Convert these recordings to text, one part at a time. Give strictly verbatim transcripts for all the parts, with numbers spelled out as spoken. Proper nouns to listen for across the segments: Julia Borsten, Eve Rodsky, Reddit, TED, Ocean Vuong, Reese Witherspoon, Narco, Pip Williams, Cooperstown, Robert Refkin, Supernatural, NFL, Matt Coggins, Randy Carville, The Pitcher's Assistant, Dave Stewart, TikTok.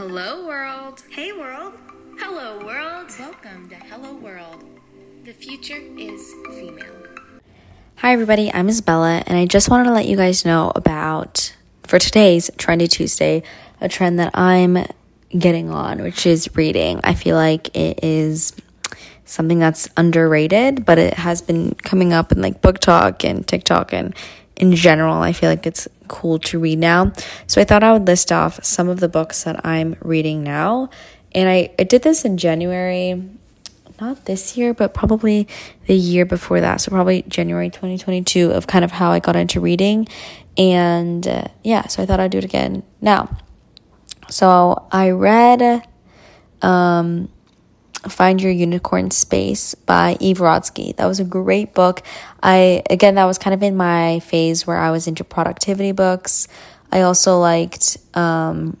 Hello, world. Hey, world. Hello, world. Welcome to Hello, world. The future is female. Hi, everybody. I'm Isabella, and I just wanted to let you guys know about, for today's Trendy Tuesday, a trend that I'm getting on, which is reading. I feel like it is something that's underrated, but it has been coming up in like book talk and TikTok, and in general, I feel like it's cool to read now. So I thought I would list off some of the books that I'm reading now. And I, I did this in January, not this year, but probably the year before that. So probably January twenty twenty-two, of kind of how I got into reading. And uh, yeah, so I thought I'd do it again now. So I read um, Find Your Unicorn Space by Eve Rodsky. That was a great book. I again, that was kind of in my phase where I was into productivity books. I also liked, um,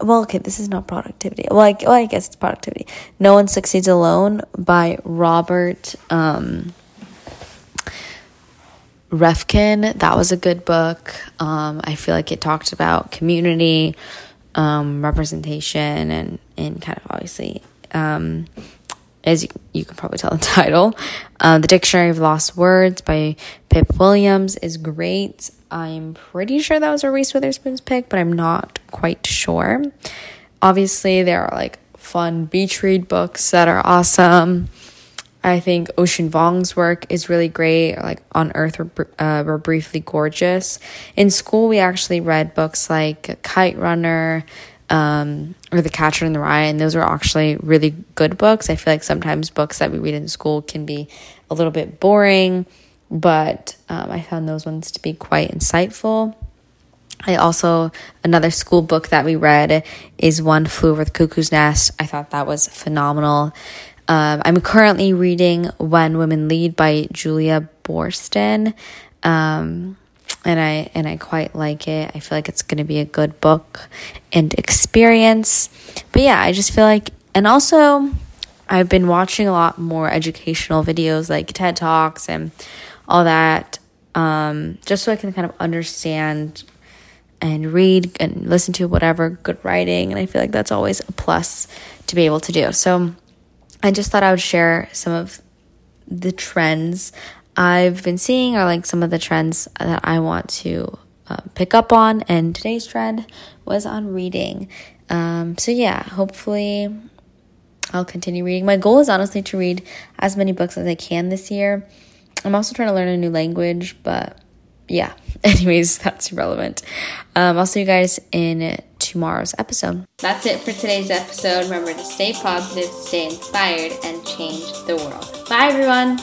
well, okay, this is not productivity. Well I, well, I guess it's productivity. No One Succeeds Alone by Robert um Refkin. That was a good book. um I feel like it talked about community, um representation, and and kind of obviously, um as you, you can probably tell the title. uh, The Dictionary of Lost Words by Pip Williams is great. I'm pretty sure that was a Reese Witherspoon's pick, but I'm not quite sure. Obviously there are like fun beach read books that are awesome. I think Ocean Vuong's work is really great. Like On Earth We're, uh, We're Briefly Gorgeous. In school, we actually read books like Kite Runner, um, or The Catcher in the Rye, and those are actually really good books. I feel like sometimes books that we read in school can be a little bit boring, but um, I found those ones to be quite insightful. I also, another school book that we read is One Flew Over the Cuckoo's Nest. I thought that was phenomenal. Um, I'm currently reading When Women Lead by Julia Borsten, um, and I and I quite like it. I feel like it's going to be a good book and experience. But yeah, I just feel like, and also I've been watching a lot more educational videos like TED Talks and all that, um, just so I can kind of understand and read and listen to whatever good writing, and I feel like that's always a plus to be able to do. So I just thought I would share some of the trends I've been seeing, or like some of the trends that I want to uh, pick up on. And today's trend was on reading. Um, so yeah, hopefully I'll continue reading. My goal is honestly to read as many books as I can this year. I'm also trying to learn a new language, but yeah. Anyways, that's irrelevant. Um, I'll see you guys in tomorrow's episode. That's it for today's episode. Remember to stay positive, stay inspired, and change the world. Bye, everyone.